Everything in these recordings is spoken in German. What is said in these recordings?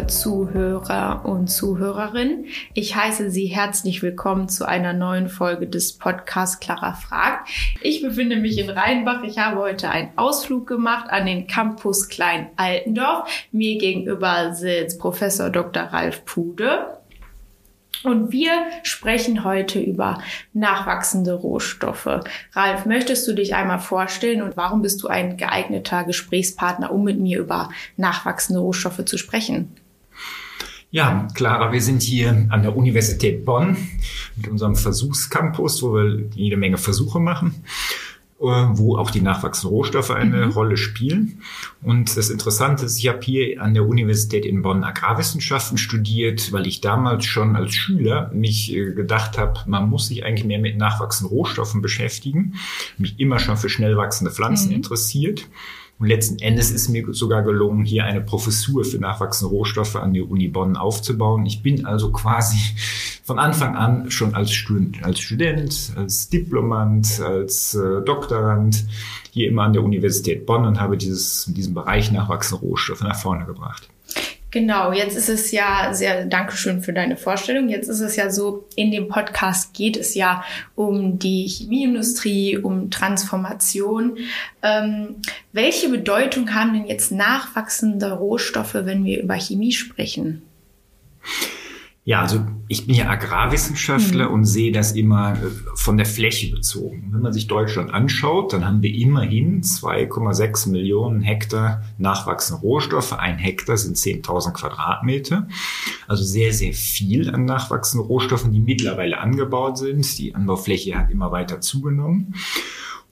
liebe Zuhörer und Zuhörerinnen. Ich heiße Sie herzlich willkommen zu einer neuen Folge des Podcasts Clara fragt. Ich befinde mich in Rheinbach. Ich habe heute einen Ausflug gemacht an den Campus Klein-Altendorf. Mir gegenüber sitzt Professor Dr. Ralf Pude. Und wir sprechen heute über nachwachsende Rohstoffe. Ralf, möchtest du dich einmal vorstellen und warum bist du ein geeigneter Gesprächspartner, um mit mir über nachwachsende Rohstoffe zu sprechen? Ja, Clara, wir sind hier an der Universität Bonn mit unserem Versuchscampus, wo wir jede Menge Versuche machen, wo auch die nachwachsenden Rohstoffe eine Rolle spielen. Und das Interessante ist, ich habe hier an der Universität in Bonn Agrarwissenschaften studiert, weil ich damals schon als Schüler mich gedacht habe, man muss sich eigentlich mehr mit nachwachsenden Rohstoffen beschäftigen, mich immer schon für schnell wachsende Pflanzen interessiert. Und letzten Endes ist mir sogar gelungen, hier eine Professur für nachwachsende Rohstoffe an der Uni Bonn aufzubauen. Ich bin also quasi von Anfang an schon als Student, als Diplomand, als Doktorand hier immer an der Universität Bonn und habe diesen Bereich nachwachsende Rohstoffe nach vorne gebracht. Genau, jetzt ist es ja sehr, Dankeschön für deine Vorstellung. Jetzt ist es ja so, in dem Podcast geht es ja um die Chemieindustrie, um Transformation. Welche Bedeutung haben denn jetzt nachwachsende Rohstoffe, wenn wir über Chemie sprechen? Ja, also ich bin ja Agrarwissenschaftler und sehe das immer von der Fläche bezogen. Wenn man sich Deutschland anschaut, dann haben wir immerhin 2,6 Millionen Hektar nachwachsende Rohstoffe. Ein Hektar sind 10.000 Quadratmeter. Also sehr, sehr viel an nachwachsenden Rohstoffen, die mittlerweile angebaut sind. Die Anbaufläche hat immer weiter zugenommen.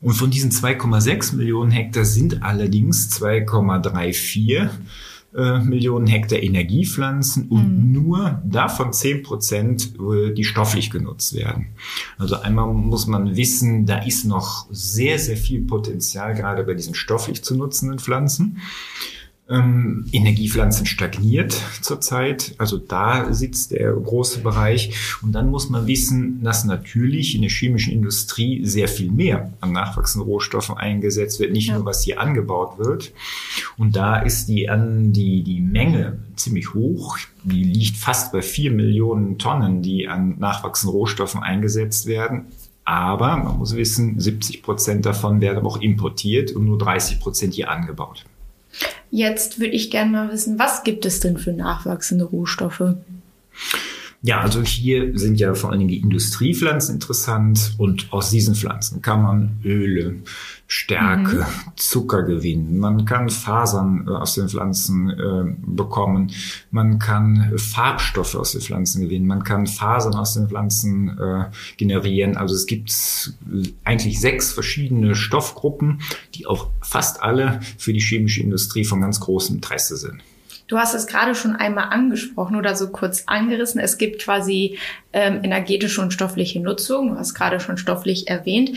Und von diesen 2,6 Millionen Hektar sind allerdings 2,34 Millionen Hektar Energiepflanzen und nur davon 10%, die stofflich genutzt werden. Also einmal muss man wissen, da ist noch sehr, sehr viel Potenzial, gerade bei diesen stofflich zu nutzenden Pflanzen. Energiepflanzen stagniert zurzeit, also da sitzt der große Bereich. Und dann muss man wissen, dass natürlich in der chemischen Industrie sehr viel mehr an nachwachsenden Rohstoffen eingesetzt wird, nicht nur was hier angebaut wird. Und da ist die Menge ziemlich hoch, die liegt fast bei 4 Millionen Tonnen, die an nachwachsenden Rohstoffen eingesetzt werden. Aber man muss wissen, 70% davon werden aber auch importiert und nur 30% hier angebaut. Jetzt würde ich gerne mal wissen, was gibt es denn für nachwachsende Rohstoffe? Ja, also hier sind ja vor allem die Industriepflanzen interessant und aus diesen Pflanzen kann man Öle, Stärke, Zucker gewinnen. Man kann Fasern aus den Pflanzen bekommen. Man kann Farbstoffe aus den Pflanzen gewinnen. Man kann Fasern aus den Pflanzen generieren. Also es gibt eigentlich 6 verschiedene Stoffgruppen, die auch fast alle für die chemische Industrie von ganz großem Interesse sind. Du hast es gerade schon einmal angesprochen oder so kurz angerissen. Es gibt quasi energetische und stoffliche Nutzung. Du hast gerade schon stofflich erwähnt.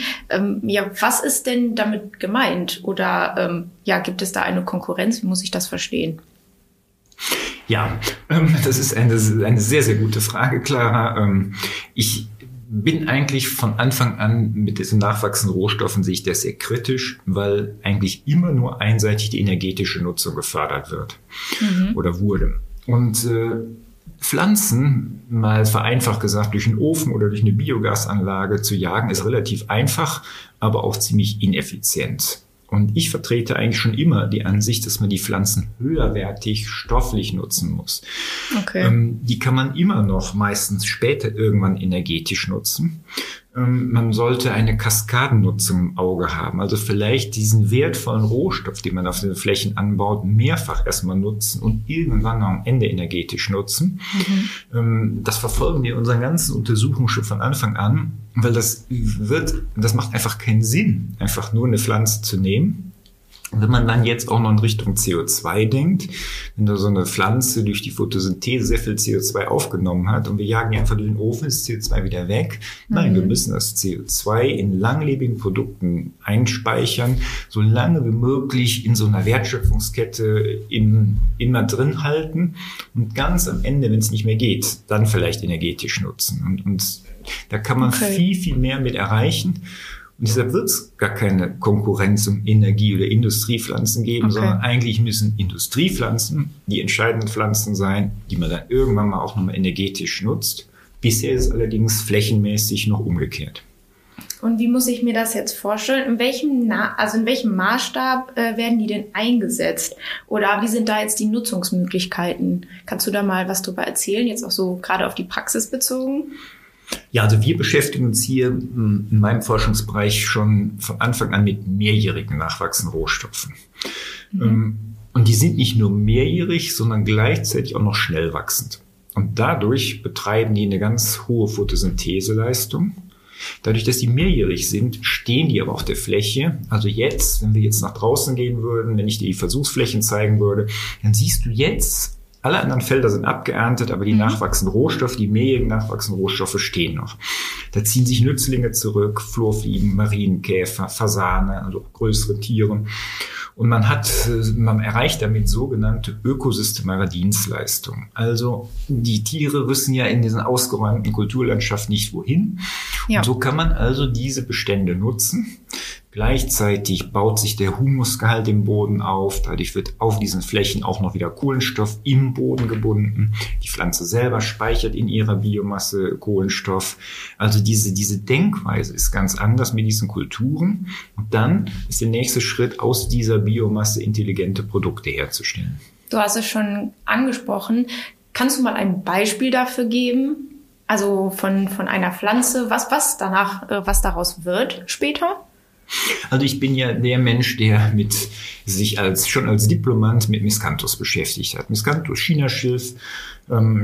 Was ist denn damit gemeint? Oder gibt es da eine Konkurrenz? Wie muss ich das verstehen? Ja, das ist eine sehr, sehr gute Frage, Clara. Ich bin eigentlich von Anfang an mit diesen nachwachsenden Rohstoffen sehe ich das sehr kritisch, weil eigentlich immer nur einseitig die energetische Nutzung gefördert wird oder wurde. Und Pflanzen, mal vereinfacht gesagt, durch einen Ofen oder durch eine Biogasanlage zu jagen, ist relativ einfach, aber auch ziemlich ineffizient. Und ich vertrete eigentlich schon immer die Ansicht, dass man die Pflanzen höherwertig stofflich nutzen muss. Okay. Die kann man immer noch meistens später irgendwann energetisch nutzen. Man sollte eine Kaskadennutzung im Auge haben. Also vielleicht diesen wertvollen Rohstoff, den man auf den Flächen anbaut, mehrfach erstmal nutzen und irgendwann am Ende energetisch nutzen. Das verfolgen wir in unseren ganzen Untersuchungen schon von Anfang an, weil das macht einfach keinen Sinn, einfach nur eine Pflanze zu nehmen. Wenn man dann jetzt auch noch in Richtung CO2 denkt, wenn da so eine Pflanze durch die Photosynthese sehr viel CO2 aufgenommen hat und wir jagen die einfach durch den Ofen, ist CO2 wieder weg. Nein, wir müssen das CO2 in langlebigen Produkten einspeichern, solange wie möglich in so einer Wertschöpfungskette immer drin halten und ganz am Ende, wenn es nicht mehr geht, dann vielleicht energetisch nutzen. Und da kann man viel, viel mehr mit erreichen. Und deshalb wird es gar keine Konkurrenz um Energie- oder Industriepflanzen geben, sondern eigentlich müssen Industriepflanzen die entscheidenden Pflanzen sein, die man dann irgendwann mal auch nochmal energetisch nutzt. Bisher ist es allerdings flächenmäßig noch umgekehrt. Und wie muss ich mir das jetzt vorstellen? In welchem Maßstab werden die denn eingesetzt? Oder wie sind da jetzt die Nutzungsmöglichkeiten? Kannst du da mal was drüber erzählen, jetzt auch so gerade auf die Praxis bezogen? Ja, also wir beschäftigen uns hier in meinem Forschungsbereich schon von Anfang an mit mehrjährigen nachwachsenden Rohstoffen. Mhm. Und die sind nicht nur mehrjährig, sondern gleichzeitig auch noch schnell wachsend. Und dadurch betreiben die eine ganz hohe Photosyntheseleistung. Dadurch, dass die mehrjährig sind, stehen die aber auf der Fläche. Also jetzt, wenn wir jetzt nach draußen gehen würden, wenn ich dir die Versuchsflächen zeigen würde, dann siehst du jetzt, alle anderen Felder sind abgeerntet, aber die nachwachsenden Rohstoffe, die mehrjährigen nachwachsenden Rohstoffe stehen noch. Da ziehen sich Nützlinge zurück, Flurfliegen, Marienkäfer, Fasane, also größere Tiere. Und man erreicht damit sogenannte ökosystemare Dienstleistungen. Also die Tiere wissen ja in diesen ausgeräumten Kulturlandschaften nicht wohin. Ja. Und so kann man also diese Bestände nutzen. Gleichzeitig baut sich der Humusgehalt im Boden auf. Dadurch wird auf diesen Flächen auch noch wieder Kohlenstoff im Boden gebunden. Die Pflanze selber speichert in ihrer Biomasse Kohlenstoff. Also diese Denkweise ist ganz anders mit diesen Kulturen. Und dann ist der nächste Schritt, aus dieser Biomasse intelligente Produkte herzustellen. Du hast es schon angesprochen. Kannst du mal ein Beispiel dafür geben? Also von einer Pflanze, was daraus wird später? Also ich bin ja der Mensch, der sich schon als Diplomant mit Miscanthus beschäftigt hat. Miscanthus, China-Schilf.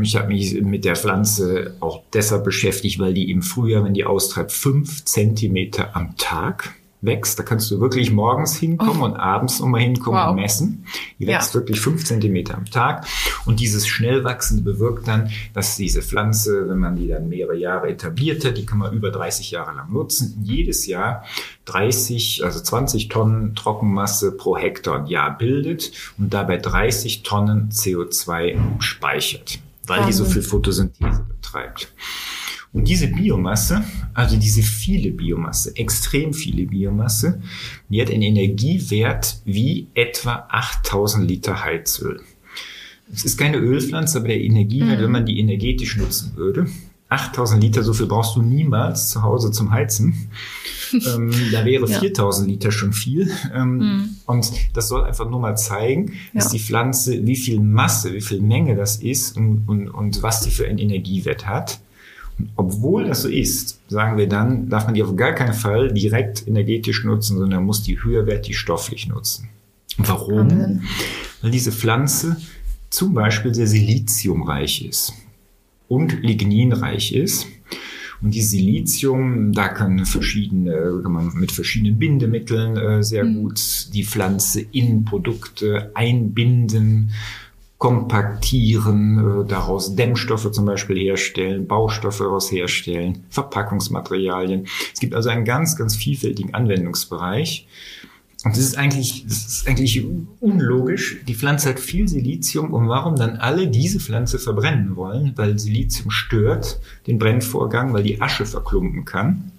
Ich habe mich mit der Pflanze auch deshalb beschäftigt, weil die im Frühjahr, wenn die austreibt, 5 Zentimeter am Tag wächst. Da kannst du wirklich morgens hinkommen und abends nochmal hinkommen und messen. Die wächst wirklich 5 Zentimeter am Tag. Und dieses Schnellwachsende bewirkt dann, dass diese Pflanze, wenn man die dann mehrere Jahre etabliert hat, die kann man über 30 Jahre lang nutzen, jedes Jahr 20 Tonnen Trockenmasse pro Hektar und Jahr bildet und dabei 30 Tonnen CO2 speichert, weil die so viel Photosynthese betreibt. Und diese Biomasse, also diese viele Biomasse, extrem viele Biomasse, die hat einen Energiewert wie etwa 8.000 Liter Heizöl. Es ist keine Ölpflanze, aber der Energiewert, wenn man die energetisch nutzen würde, 8.000 Liter, so viel brauchst du niemals zu Hause zum Heizen. Da wäre 4.000 Liter schon viel. Und das soll einfach nur mal zeigen, dass die Pflanze, wie viel Masse, wie viel Menge das ist und was die für einen Energiewert hat. Obwohl das so ist, sagen wir dann, darf man die auf gar keinen Fall direkt energetisch nutzen, sondern muss die höherwertig stofflich nutzen. Warum? Weil diese Pflanze zum Beispiel sehr siliziumreich ist und ligninreich ist. Und die Silizium, da kann man mit verschiedenen Bindemitteln sehr gut die Pflanze in Produkte einbinden, kompaktieren, daraus Dämmstoffe zum Beispiel herstellen, Baustoffe daraus herstellen, Verpackungsmaterialien. Es gibt also einen ganz, ganz vielfältigen Anwendungsbereich. Und das ist eigentlich unlogisch. Die Pflanze hat viel Silizium und warum dann alle diese Pflanze verbrennen wollen? Weil Silizium stört den Brennvorgang, weil die Asche verklumpen kann.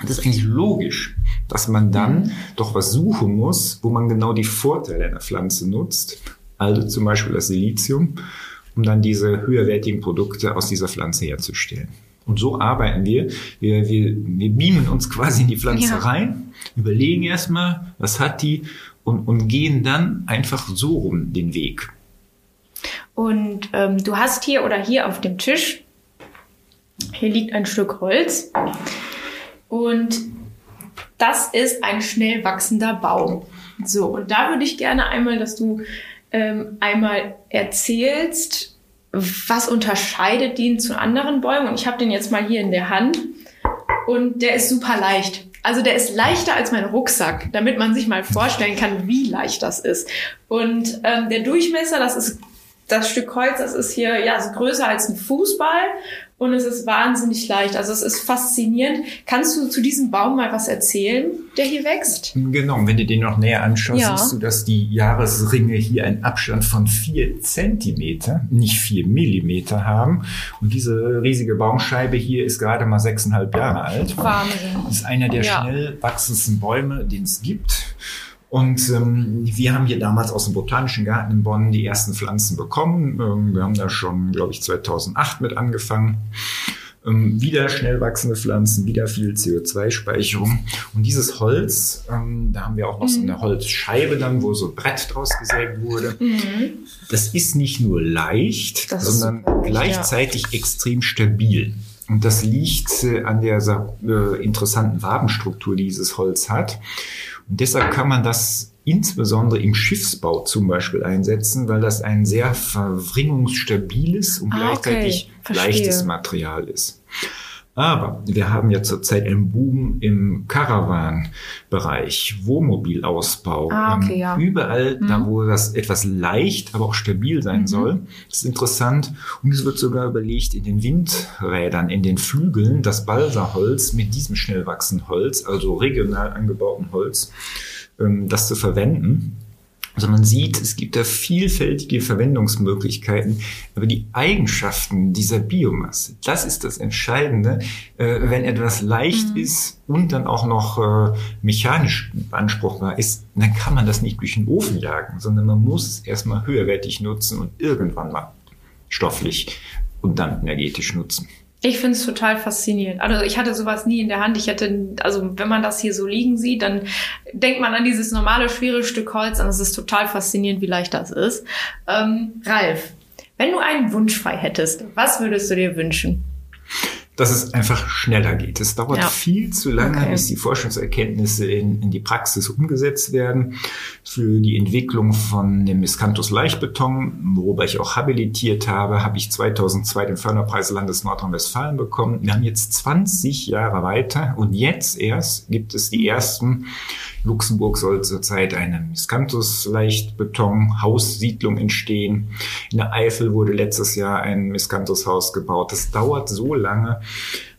Und das ist eigentlich logisch, dass man dann doch was suchen muss, wo man genau die Vorteile einer Pflanze nutzt. Also zum Beispiel das Silizium, um dann diese höherwertigen Produkte aus dieser Pflanze herzustellen. Und so arbeiten wir. Wir beamen uns quasi in die Pflanze rein, überlegen erstmal, was hat die und gehen dann einfach so rum den Weg. Und du hast hier auf dem Tisch, hier liegt ein Stück Holz und das ist ein schnell wachsender Baum. So, und da würde ich gerne einmal, dass du einmal erzählst, was unterscheidet den zu anderen Bäumen. Und ich habe den jetzt mal hier in der Hand und der ist super leicht. Also der ist leichter als mein Rucksack, damit man sich mal vorstellen kann, wie leicht das ist. Und der Durchmesser, das ist das Stück Holz, das ist hier so größer als ein Fußball und es ist wahnsinnig leicht. Also es ist faszinierend. Kannst du zu diesem Baum mal was erzählen, der hier wächst? Genau, und wenn du den noch näher anschaust, siehst du, dass die Jahresringe hier einen Abstand von 4 Zentimeter, nicht 4 Millimeter haben. Und diese riesige Baumscheibe hier ist gerade mal 6,5 Jahre alt. Wahnsinn. Das ist einer der schnell wachsendsten Bäume, den es gibt. Und wir haben hier damals aus dem Botanischen Garten in Bonn die ersten Pflanzen bekommen. Wir haben da schon, glaube ich, 2008 mit angefangen. Wieder schnell wachsende Pflanzen, wieder viel CO2-Speicherung. Und dieses Holz, da haben wir auch noch so eine Holzscheibe dann, wo so Brett draus gesägt wurde. Mhm. Das ist nicht nur leicht, sondern gleichzeitig extrem stabil. Und das liegt an der interessanten Wabenstruktur, die dieses Holz hat. Und deshalb kann man das insbesondere im Schiffsbau zum Beispiel einsetzen, weil das ein sehr verwringungsstabiles und gleichzeitig leichtes Material ist. Aber wir haben ja zurzeit einen Boom im Caravan-Bereich, Wohnmobilausbau. Überall da, wo das etwas leicht, aber auch stabil sein soll. Das ist interessant. Und es wird sogar überlegt, in den Windrädern, in den Flügeln, das Balsaholz mit diesem schnell wachsenden Holz, also regional angebautem Holz, das zu verwenden. Also man sieht, es gibt da vielfältige Verwendungsmöglichkeiten, aber die Eigenschaften dieser Biomasse, das ist das Entscheidende, wenn etwas leicht ist und dann auch noch mechanisch beanspruchbar ist, dann kann man das nicht durch den Ofen jagen, sondern man muss es erstmal höherwertig nutzen und irgendwann mal stofflich und dann energetisch nutzen. Ich finde es total faszinierend. Also ich hatte sowas nie in der Hand. Wenn man das hier so liegen sieht, dann denkt man an dieses normale, schwere Stück Holz und es ist total faszinierend, wie leicht das ist. Ralf, wenn du einen Wunsch frei hättest, was würdest du dir wünschen? Dass es einfach schneller geht. Es dauert viel zu lange, bis die Forschungserkenntnisse in die Praxis umgesetzt werden. Für die Entwicklung von dem Miscanthus-Leichtbeton, worüber ich auch habilitiert habe, habe ich 2002 den Förderpreis Landes Nordrhein-Westfalen bekommen. Wir haben jetzt 20 Jahre weiter und jetzt erst gibt es die ersten. Luxemburg soll zurzeit eine Miscanthus-Leichtbeton-Haussiedlung entstehen. In der Eifel wurde letztes Jahr ein Miscanthus-Haus gebaut. Das dauert so lange,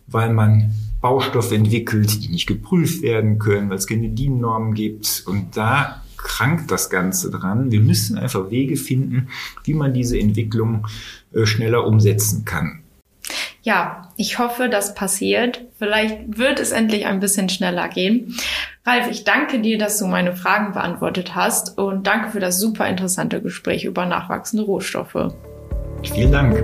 weil man Baustoffe entwickelt, die nicht geprüft werden können, weil es keine DIN-Normen gibt. Und da krankt das Ganze dran. Wir müssen einfach Wege finden, wie man diese Entwicklung schneller umsetzen kann. Ja, ich hoffe, das passiert. Vielleicht wird es endlich ein bisschen schneller gehen. Ralf, ich danke dir, dass du meine Fragen beantwortet hast und danke für das super interessante Gespräch über nachwachsende Rohstoffe. Vielen Dank.